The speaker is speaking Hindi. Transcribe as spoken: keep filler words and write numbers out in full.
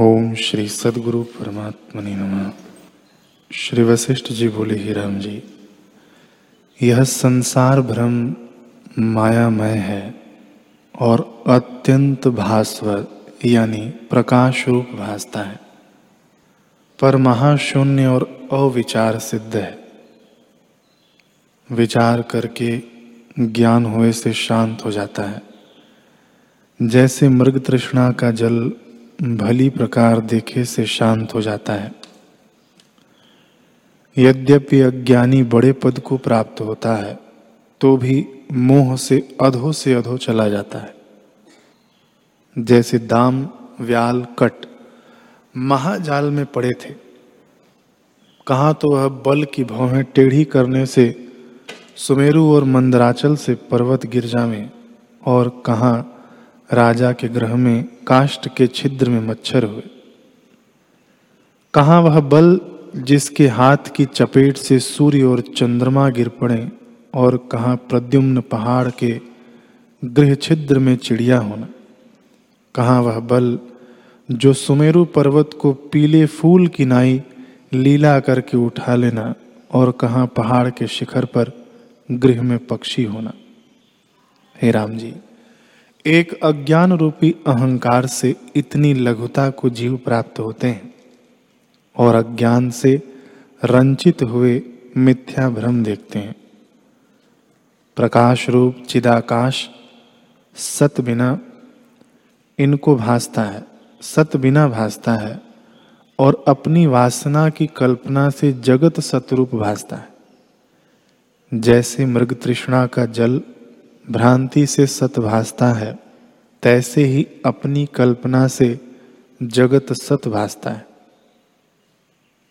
ओम श्री सदगुरु परमात्मनिनमा श्री वशिष्ठ जी भूलिहिराम जी। यह संसार भ्रम मायामय है और अत्यंत भास्वर यानी प्रकाश रूप भासता है, पर महाशून्य और अविचार सिद्ध है। विचार करके ज्ञान होए से शांत हो जाता है। जैसे मृग तृष्णा का जल भली प्रकार देखे से शांत हो जाता है। यद्यपि अज्ञानी बड़े पद को प्राप्त होता है तो भी मोह से अधो से अधो चला जाता है। जैसे दाम व्याल कट महाजाल में पड़े थे, कहाँ तो वह बल की भौहें टेढ़ी करने से सुमेरु और मंदराचल से पर्वत गिरजा में, और कहाँ राजा के ग्रह में काष्ठ के छिद्र में मच्छर हुए। कहाँ वह बल जिसके हाथ की चपेट से सूर्य और चंद्रमा गिर पड़े, और कहाँ प्रद्युम्न पहाड़ के गृह छिद्र में चिड़िया होना। कहाँ वह बल जो सुमेरु पर्वत को पीले फूल की नाई लीला करके उठा लेना, और कहाँ पहाड़ के शिखर पर गृह में पक्षी होना। हे राम जी, एक अज्ञान रूपी अहंकार से इतनी लघुता को जीव प्राप्त होते हैं, और अज्ञान से रंचित हुए मिथ्या भ्रम देखते हैं। प्रकाश रूप चिदाकाश सत बिना इनको भासता है, सत बिना भासता है, और अपनी वासना की कल्पना से जगत सतरूप भासता है। जैसे मृग तृष्णा का जल भ्रांति से सत भासता है, तैसे ही अपनी कल्पना से जगत सत भासता है।